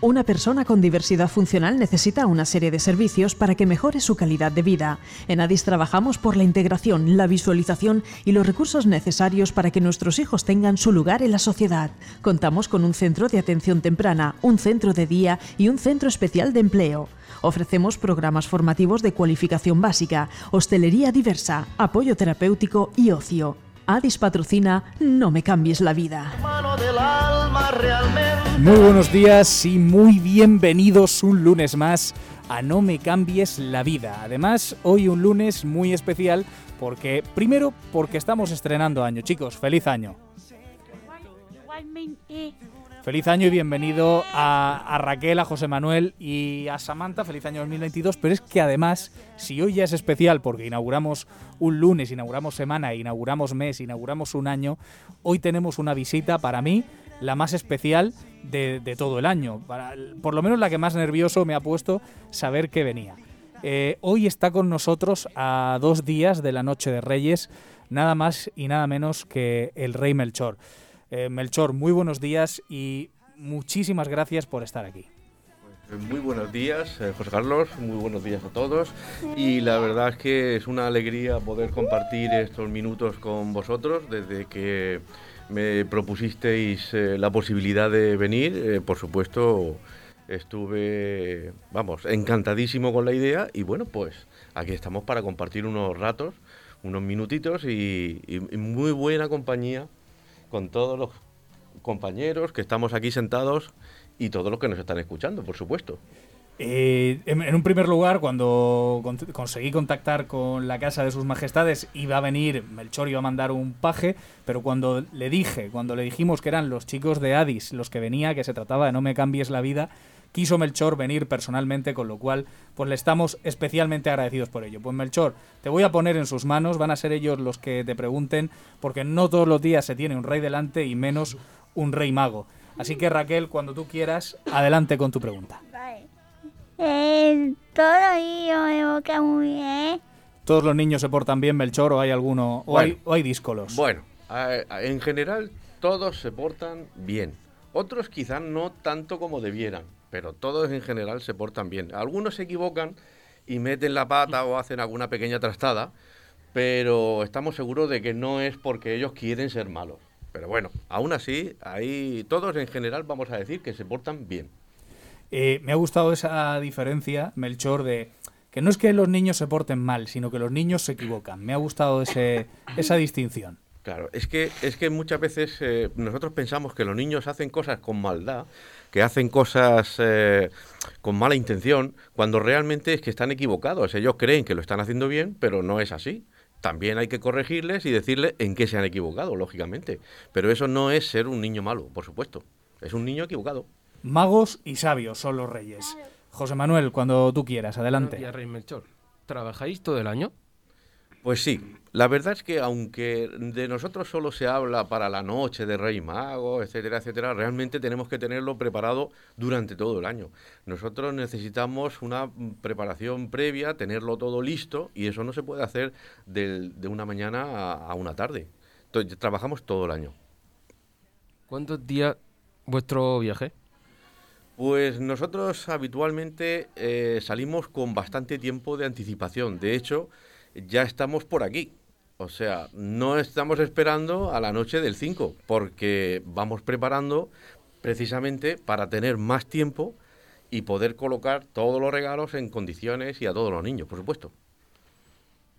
Una persona con diversidad funcional necesita una serie de servicios para que mejore su calidad de vida. En ADIS trabajamos por la integración, la visualización y los recursos necesarios para que nuestros hijos tengan su lugar en la sociedad. Contamos con un centro de atención temprana, un centro de día y un centro especial de empleo. Ofrecemos programas formativos de cualificación básica, hostelería diversa, apoyo terapéutico y ocio. ADIS patrocina No Me Cambies La Vida. Muy buenos días y muy bienvenidos un lunes más a No Me Cambies La Vida. Además, hoy un lunes muy especial porque, primero, porque estamos estrenando año. Chicos, feliz año. Igualmente. Feliz año y bienvenido a Raquel, a José Manuel y a Samantha. Feliz año 2022, pero es que además, si hoy ya es especial porque inauguramos un lunes, inauguramos semana, inauguramos mes, inauguramos un año, hoy tenemos una visita para mí, la más especial de todo el año. Por lo menos la que más nervioso me ha puesto saber que venía. Hoy está con nosotros a 2 días de la Noche de Reyes, nada más y nada menos que el rey Melchor. Melchor, muy buenos días y muchísimas gracias por estar aquí. Muy buenos días, José Carlos, muy buenos días a todos. Y la verdad es que es una alegría poder compartir estos minutos con vosotros. Desde que me propusisteis la posibilidad de venir, por supuesto, estuve, encantadísimo con la idea. Y bueno, pues aquí estamos para compartir unos ratos, unos minutitos y muy buena compañía con todos los compañeros que estamos aquí sentados y todos los que nos están escuchando, por supuesto. En un primer lugar, cuando conseguí contactar con la Casa de Sus Majestades, iba a venir Melchor, iba a mandar un paje, pero cuando le dijimos que eran los chicos de ADIS los que venía, que se trataba de No Me Cambies La Vida, quiso Melchor venir personalmente, con lo cual pues le estamos especialmente agradecidos por ello. Pues Melchor, te voy a poner en sus manos, van a ser ellos los que te pregunten, porque no todos los días se tiene un rey delante y menos un rey mago. Así que Raquel, cuando tú quieras, adelante con tu pregunta. Vale. Todos los niños se portan muy bien. ¿Todos los niños se portan bien, Melchor, o hay alguno, o hay díscolos? Bueno, en general todos se portan bien. Otros quizás no tanto como debieran, pero todos en general se portan bien. Algunos se equivocan y meten la pata o hacen alguna pequeña trastada, pero estamos seguros de que no es porque ellos quieren ser malos. Pero bueno, aún así, ahí todos en general vamos a decir que se portan bien. Me ha gustado esa diferencia, Melchor, de que no es que los niños se porten mal, sino que los niños se equivocan. Me ha gustado esa distinción. Claro, es que muchas veces nosotros pensamos que los niños hacen cosas con maldad, que hacen cosas con mala intención, cuando realmente es que están equivocados. Ellos creen que lo están haciendo bien, pero no es así. También hay que corregirles y decirles en qué se han equivocado, lógicamente. Pero eso no es ser un niño malo, por supuesto. Es un niño equivocado. Magos y sabios son los reyes. José Manuel, cuando tú quieras, adelante. Buenos días, rey Melchor. ¿Trabajáis todo el año? Pues sí, la verdad es que aunque de nosotros solo se habla para la noche de Rey Mago, etcétera, etcétera, realmente tenemos que tenerlo preparado durante todo el año. Nosotros necesitamos una preparación previa, tenerlo todo listo, y eso no se puede hacer de una mañana a una tarde. Entonces, trabajamos todo el año. ¿Cuántos días vuestro viaje? Pues nosotros habitualmente salimos con bastante tiempo de anticipación. De hecho, ya estamos por aquí, o sea, no estamos esperando a la noche del 5, porque vamos preparando precisamente para tener más tiempo y poder colocar todos los regalos en condiciones y a todos los niños, por supuesto.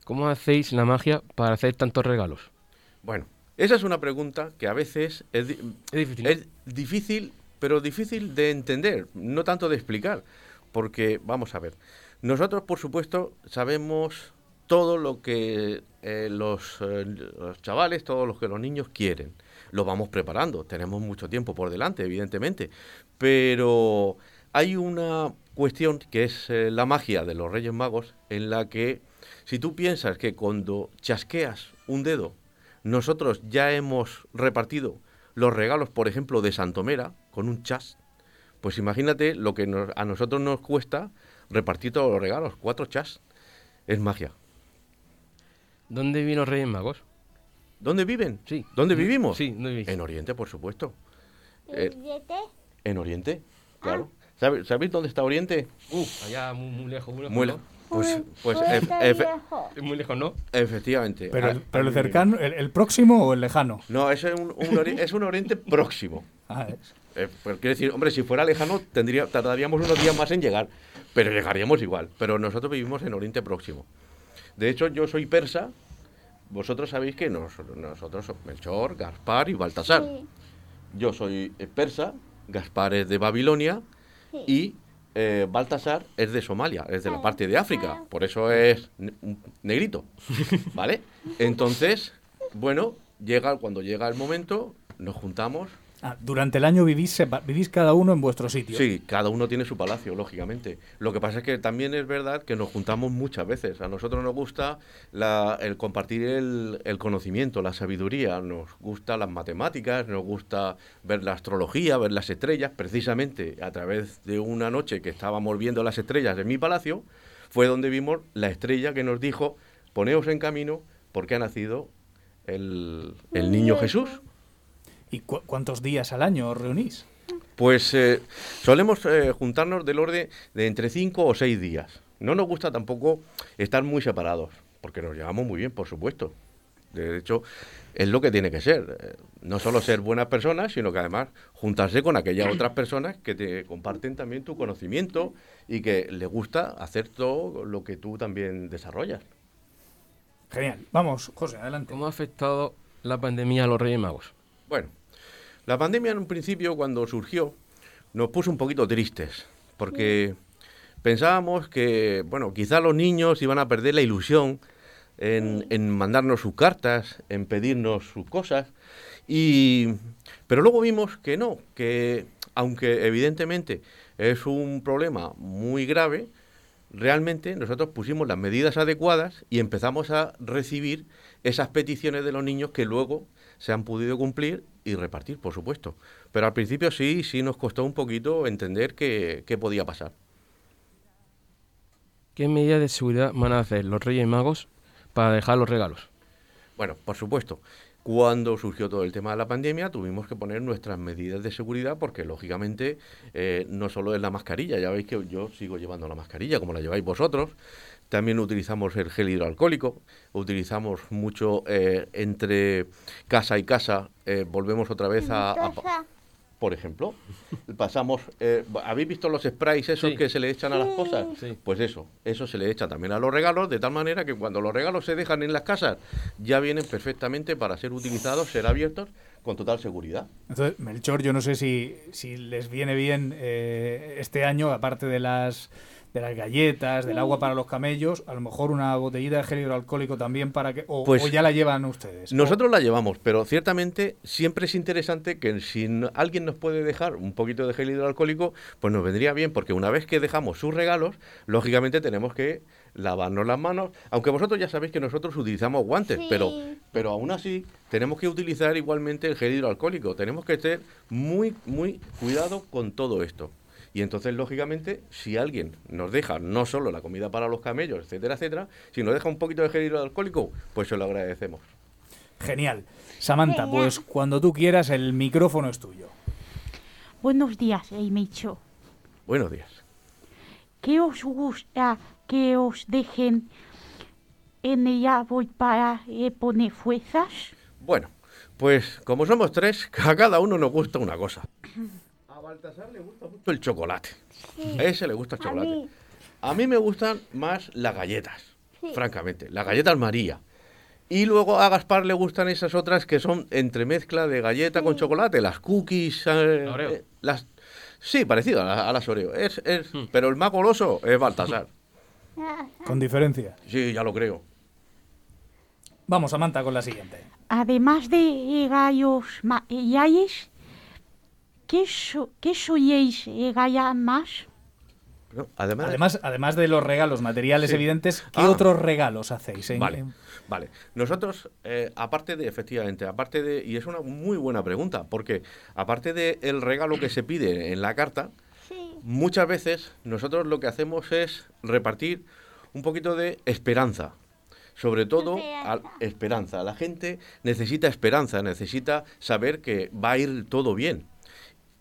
¿Cómo hacéis la magia para hacer tantos regalos? Bueno, esa es una pregunta que a veces es difícil, pero difícil de entender, no tanto de explicar, porque, vamos a ver, nosotros, por supuesto, sabemos todo lo que los chavales, todo lo que los niños quieren. Lo vamos preparando, tenemos mucho tiempo por delante, evidentemente, pero hay una cuestión que es la magia de los Reyes Magos, en la que si tú piensas que cuando chasqueas un dedo, nosotros ya hemos repartido los regalos, por ejemplo, de Santomera, con un chas, pues imagínate lo que a nosotros nos cuesta repartir todos los regalos, 4 chas, es magia. ¿Dónde viven los Reyes Magos? ¿Dónde viven? Sí. ¿Dónde vivimos? Sí, ¿dónde vivís? En Oriente, por supuesto. ¿En Oriente? En Oriente, claro. ¿Sabéis dónde está Oriente? Allá muy lejos, muy lejos. Pues muy lejos, ¿no? Efectivamente. Pero el cercano, el próximo o el lejano. No, eso es un Oriente Próximo. Quiero decir, hombre, si fuera lejano tardaríamos unos días más en llegar, pero llegaríamos igual. Pero nosotros vivimos en Oriente Próximo. De hecho, yo soy persa. Vosotros sabéis que nosotros somos Melchor, Gaspar y Baltasar. Sí. Yo soy persa, Gaspar es de Babilonia, sí, y Baltasar es de Somalia, es de la parte de África, por eso es negrito, ¿vale? Entonces, bueno, cuando llega el momento, nos juntamos. Durante el año vivís cada uno en vuestro sitio. Sí, cada uno tiene su palacio, lógicamente. Lo que pasa es que también es verdad que nos juntamos muchas veces. A nosotros nos gusta el compartir el conocimiento, la sabiduría. Nos gusta las matemáticas, nos gusta ver la astrología, ver las estrellas. Precisamente a través de una noche que estábamos viendo las estrellas en mi palacio, fue donde vimos la estrella que nos dijo: poneos en camino porque ha nacido el niño Jesús. ¿Y cuántos días al año os reunís? Pues solemos juntarnos del orden de entre 5 o 6 días. No nos gusta tampoco estar muy separados, porque nos llevamos muy bien, por supuesto. De hecho, es lo que tiene que ser. No solo ser buenas personas, sino que además juntarse con aquellas otras personas que te comparten también tu conocimiento y que les gusta hacer todo lo que tú también desarrollas. Genial. Vamos, José, adelante. ¿Cómo ha afectado la pandemia a los Reyes Magos? Bueno, la pandemia en un principio, cuando surgió, nos puso un poquito tristes, porque pensábamos que, bueno, quizá los niños iban a perder la ilusión en mandarnos sus cartas, en pedirnos sus cosas, pero luego vimos que no, que aunque evidentemente es un problema muy grave, realmente nosotros pusimos las medidas adecuadas y empezamos a recibir esas peticiones de los niños que luego se han podido cumplir y repartir, por supuesto. Pero al principio sí nos costó un poquito entender qué podía pasar. ¿Qué medidas de seguridad van a hacer los Reyes Magos para dejar los regalos? Bueno, por supuesto. Cuando surgió todo el tema de la pandemia, tuvimos que poner nuestras medidas de seguridad porque, lógicamente, no solo es la mascarilla. Ya veis que yo sigo llevando la mascarilla, como la lleváis vosotros. También utilizamos el gel hidroalcohólico, utilizamos mucho entre casa y casa, volvemos otra vez a por ejemplo, pasamos... ¿habéis visto los sprays esos que se le echan a las cosas? Sí. Pues eso se le echa también a los regalos, de tal manera que cuando los regalos se dejan en las casas, ya vienen perfectamente para ser utilizados, ser abiertos con total seguridad. Entonces, Melchor, yo no sé si les viene bien este año, aparte de las galletas, del agua para los camellos, a lo mejor una botellita de gel hidroalcohólico también para que... o ya la llevan ustedes. Nosotros la llevamos, pero ciertamente siempre es interesante que si alguien nos puede dejar un poquito de gel hidroalcohólico, pues nos vendría bien, porque una vez que dejamos sus regalos, lógicamente tenemos que lavarnos las manos, aunque vosotros ya sabéis que nosotros utilizamos guantes, sí, pero aún así tenemos que utilizar igualmente el gel hidroalcohólico. Tenemos que tener muy, muy cuidado con todo esto. Y entonces, lógicamente, si alguien nos deja no solo la comida para los camellos, etcétera, etcétera, si nos deja un poquito de gel hidroalcohólico, pues se lo agradecemos. Genial. Samantha, pues cuando tú quieras, el micrófono es tuyo. Buenos días, Melchor. Buenos días. ¿Qué os gusta que os dejen en el árbol para poner fuerzas? Bueno, pues como somos tres, a cada uno nos gusta una cosa. A Baltasar le gusta mucho el chocolate. Sí. A ese le gusta el chocolate. A mí me gustan más las galletas, francamente. Las galletas María. Y luego a Gaspar le gustan esas otras que son entremezcla de galleta con chocolate. Las cookies... Oreo. Sí, parecido a las Oreo. Pero el más goloso es Baltasar. Con diferencia. Sí, ya lo creo. Vamos, Samantha, con la siguiente. Además de gallos y ayes... ¿Qué soléis regalar más? Además de los regalos materiales evidentes, ¿qué otros regalos hacéis? Vale. Nosotros, aparte de, y es una muy buena pregunta, porque aparte del regalo que se pide en la carta, muchas veces nosotros lo que hacemos es repartir un poquito de esperanza. Sobre todo, esperanza. La gente necesita esperanza, necesita saber que va a ir todo bien.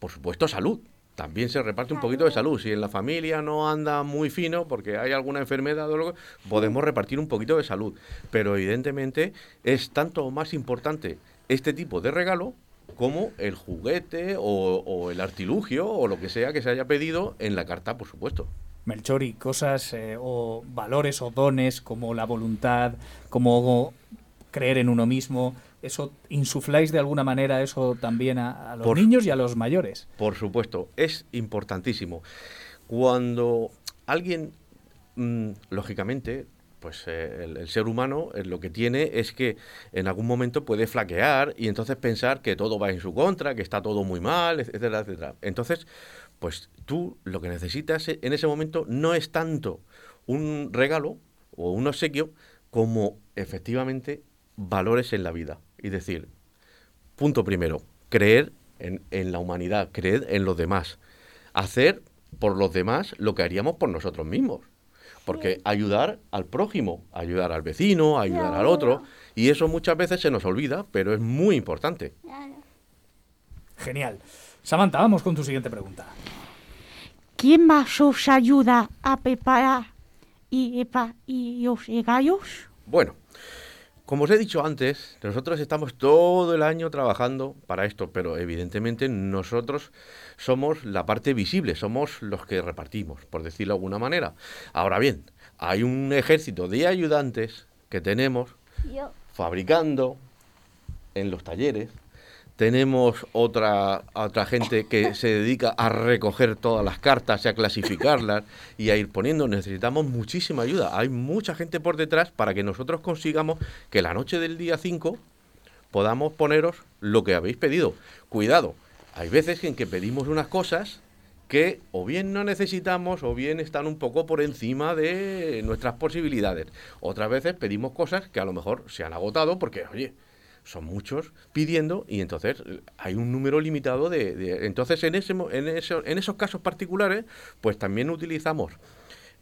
Por supuesto, salud. también se reparte un poquito de salud. Si en la familia no anda muy fino porque hay alguna enfermedad o algo, podemos repartir un poquito de salud. Pero evidentemente es tanto o más importante este tipo de regalo como el juguete o el artilugio o lo que sea que se haya pedido en la carta, por supuesto. Melchor, y cosas o valores o dones como la voluntad, como creer en uno mismo, ¿eso insufláis de alguna manera eso también a los niños y a los mayores? Por supuesto, es importantísimo. Cuando alguien, lógicamente, pues el ser humano lo que tiene es que en algún momento puede flaquear y entonces pensar que todo va en su contra, que está todo muy mal, etcétera, etcétera. Entonces, pues tú lo que necesitas en ese momento no es tanto un regalo o un obsequio como efectivamente valores en la vida. Es decir, punto primero, creer en la humanidad, creer en los demás, hacer por los demás lo que haríamos por nosotros mismos, porque ayudar al prójimo, ayudar al vecino, ayudar al otro, y eso muchas veces se nos olvida, pero es muy importante. Genial. Samantha, vamos con tu siguiente pregunta. ¿Quién más os ayuda a preparar y los regalos? Bueno, como os he dicho antes, nosotros estamos todo el año trabajando para esto, pero evidentemente nosotros somos la parte visible, somos los que repartimos, por decirlo de alguna manera. Ahora bien, hay un ejército de ayudantes que tenemos fabricando en los talleres. Tenemos otra gente que se dedica a recoger todas las cartas y a clasificarlas y a ir poniendo. Necesitamos muchísima ayuda. Hay mucha gente por detrás para que nosotros consigamos que la noche del día 5 podamos poneros lo que habéis pedido. Cuidado, hay veces en que pedimos unas cosas que o bien no necesitamos o bien están un poco por encima de nuestras posibilidades. Otras veces pedimos cosas que a lo mejor se han agotado porque, oye, son muchos pidiendo y entonces hay un número limitado de entonces en esos casos particulares pues también utilizamos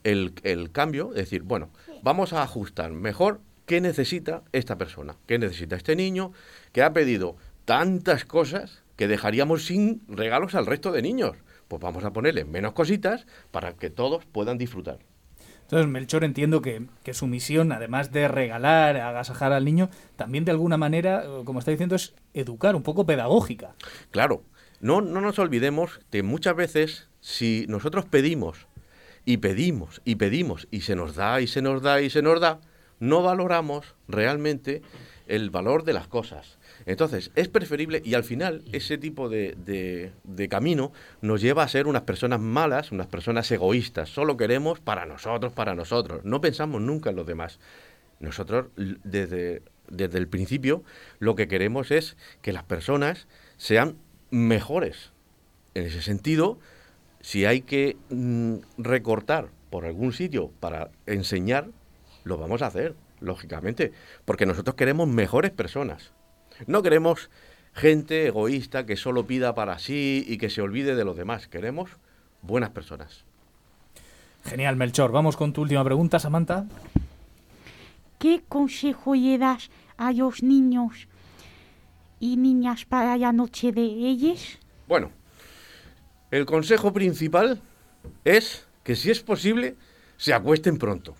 el cambio, es decir, bueno, vamos a ajustar mejor qué necesita esta persona, qué necesita este niño que ha pedido tantas cosas que dejaríamos sin regalos al resto de niños, pues vamos a ponerle menos cositas para que todos puedan disfrutar. Entonces, Melchor, entiendo que su misión, además de regalar, agasajar al niño, también de alguna manera, como está diciendo, es educar, un poco pedagógica. Claro. No nos olvidemos que muchas veces, si nosotros pedimos y pedimos y pedimos y se nos da y se nos da y se nos da, no valoramos realmente el valor de las cosas. Entonces, es preferible y al final ese tipo de camino nos lleva a ser unas personas malas, unas personas egoístas. Solo queremos para nosotros. No pensamos nunca en los demás. Nosotros, desde el principio, lo que queremos es que las personas sean mejores. En ese sentido, si hay que recortar por algún sitio para enseñar, lo vamos a hacer, lógicamente, porque nosotros queremos mejores personas. No queremos gente egoísta que solo pida para sí y que se olvide de los demás. Queremos buenas personas. Genial, Melchor. Vamos con tu última pregunta, Samantha. ¿Qué consejo le das a los niños y niñas para la noche de Reyes? Bueno, el consejo principal es que, si es posible, se acuesten pronto,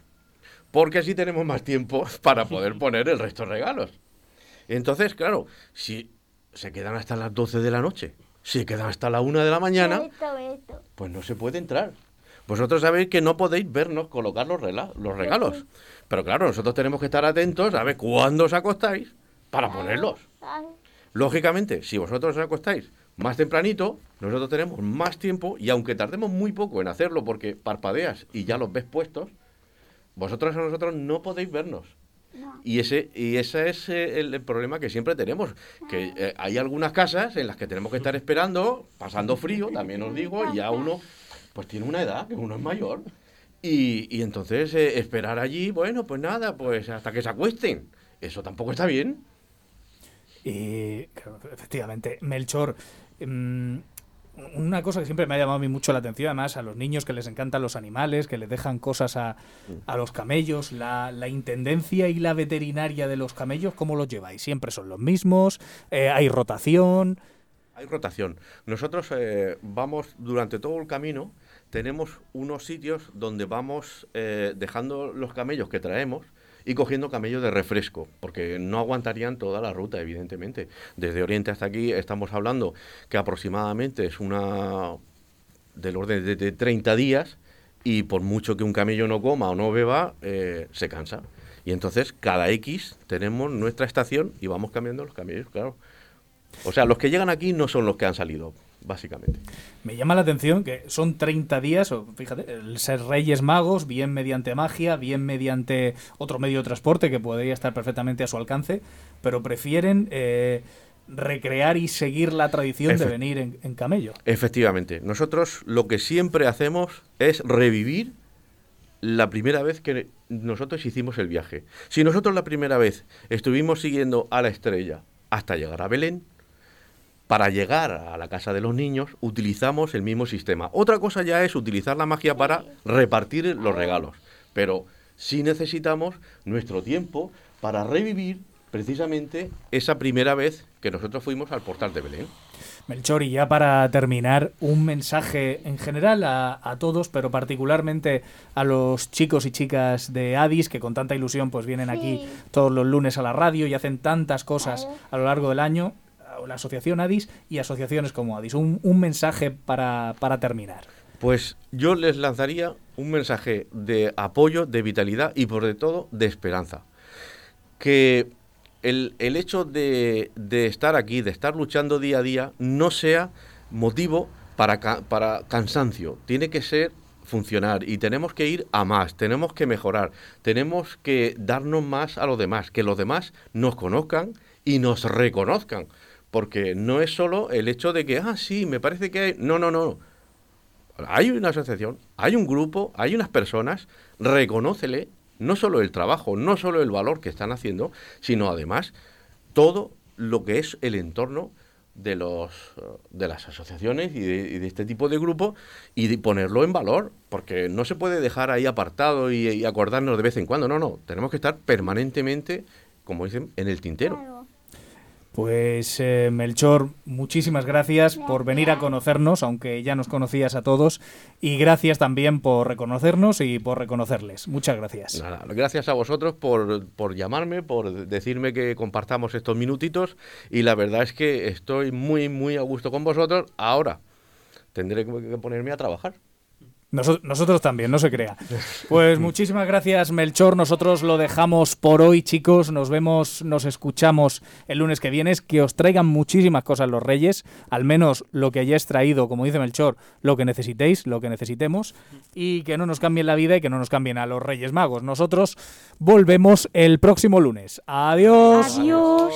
porque así tenemos más tiempo para poder poner el resto de regalos. Entonces, claro, si se quedan hasta las 12 de la noche, si quedan hasta la 1 de la mañana, pues no se puede entrar. Vosotros sabéis que no podéis vernos colocar los regalos. Pero claro, nosotros tenemos que estar atentos a ver cuándo os acostáis para ponerlos. Lógicamente, si vosotros os acostáis más tempranito, nosotros tenemos más tiempo y aunque tardemos muy poco en hacerlo porque parpadeas y ya los ves puestos, vosotros a nosotros no podéis vernos. Y ese es el problema que siempre tenemos, que hay algunas casas en las que tenemos que estar esperando, pasando frío, también os digo, y ya uno pues tiene una edad, que uno es mayor, y entonces esperar allí, bueno, pues nada, pues hasta que se acuesten, eso tampoco está bien. Y efectivamente, Melchor, una cosa que siempre me ha llamado a mí mucho la atención, además a los niños que les encantan los animales, que les dejan cosas a los camellos, la intendencia y la veterinaria de los camellos, ¿cómo los lleváis? ¿Siempre son los mismos? ¿Hay rotación? Hay rotación. Nosotros vamos durante todo el camino, tenemos unos sitios donde vamos dejando los camellos que traemos y cogiendo camellos de refresco, porque no aguantarían toda la ruta, evidentemente. Desde Oriente hasta aquí estamos hablando que aproximadamente es una del orden de 30 días y por mucho que un camello no coma o no beba, se cansa. Y entonces cada X tenemos nuestra estación y vamos cambiando los camellos, claro. O sea, los que llegan aquí no son los que han salido, básicamente. Me llama la atención que son 30 días, fíjate, el ser reyes magos, bien mediante magia, bien mediante otro medio de transporte que podría estar perfectamente a su alcance, pero prefieren recrear y seguir la tradición de venir en camello. Efectivamente. Nosotros lo que siempre hacemos es revivir la primera vez que nosotros hicimos el viaje. Si nosotros la primera vez estuvimos siguiendo a la estrella hasta llegar a Belén, para llegar a la casa de los niños utilizamos el mismo sistema. Otra cosa ya es utilizar la magia para repartir los regalos. Pero sí necesitamos nuestro tiempo para revivir precisamente esa primera vez que nosotros fuimos al portal de Belén. Melchor, y ya para terminar, un mensaje en general a todos, pero particularmente a los chicos y chicas de ADIS, que con tanta ilusión pues vienen aquí todos los lunes a la radio y hacen tantas cosas a lo largo del año, la asociación ADIS y asociaciones como ADIS. Un mensaje para terminar. Pues yo les lanzaría un mensaje de apoyo, de vitalidad y por de todo de esperanza. Que el hecho de estar aquí, de estar luchando día a día, no sea motivo para cansancio. Tiene que ser funcionar y tenemos que ir a más, tenemos que mejorar, tenemos que darnos más a los demás, que los demás nos conozcan y nos reconozcan. Porque no es solo el hecho de que, sí, me parece que hay... No. Hay una asociación, hay un grupo, hay unas personas, reconócele no solo el trabajo, no solo el valor que están haciendo, sino además todo lo que es el entorno de las asociaciones y de este tipo de grupos y de ponerlo en valor, porque no se puede dejar ahí apartado y acordarnos de vez en cuando. No, tenemos que estar permanentemente, como dicen, en el tintero. Pues Melchor, muchísimas gracias por venir a conocernos, aunque ya nos conocías a todos, y gracias también por reconocernos y por reconocerles. Muchas gracias. Nada, gracias a vosotros por llamarme, por decirme que compartamos estos minutitos, y la verdad es que estoy muy, muy a gusto con vosotros. Ahora tendré que ponerme a trabajar. Nosotros también, no se crea. Pues muchísimas gracias, Melchor. Nosotros lo dejamos por hoy, chicos. Nos vemos, nos escuchamos el lunes que viene. Que os traigan muchísimas cosas los Reyes, al menos lo que hayáis traído, como dice Melchor, lo que necesitéis, lo que necesitemos, y que no nos cambien la vida y que no nos cambien a los Reyes Magos. Nosotros volvemos el próximo lunes. Adiós. Adiós.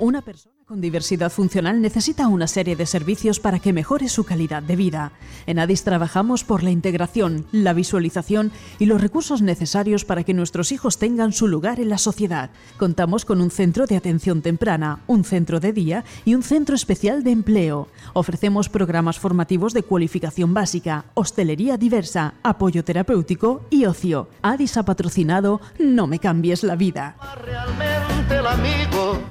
Una persona con diversidad funcional necesita una serie de servicios para que mejore su calidad de vida. En ADIS trabajamos por la integración, la visualización y los recursos necesarios para que nuestros hijos tengan su lugar en la sociedad. Contamos con un centro de atención temprana, un centro de día y un centro especial de empleo. Ofrecemos programas formativos de cualificación básica, hostelería diversa, apoyo terapéutico y ocio. ADIS ha patrocinado No Me Cambies la Vida. Realmente el amigo.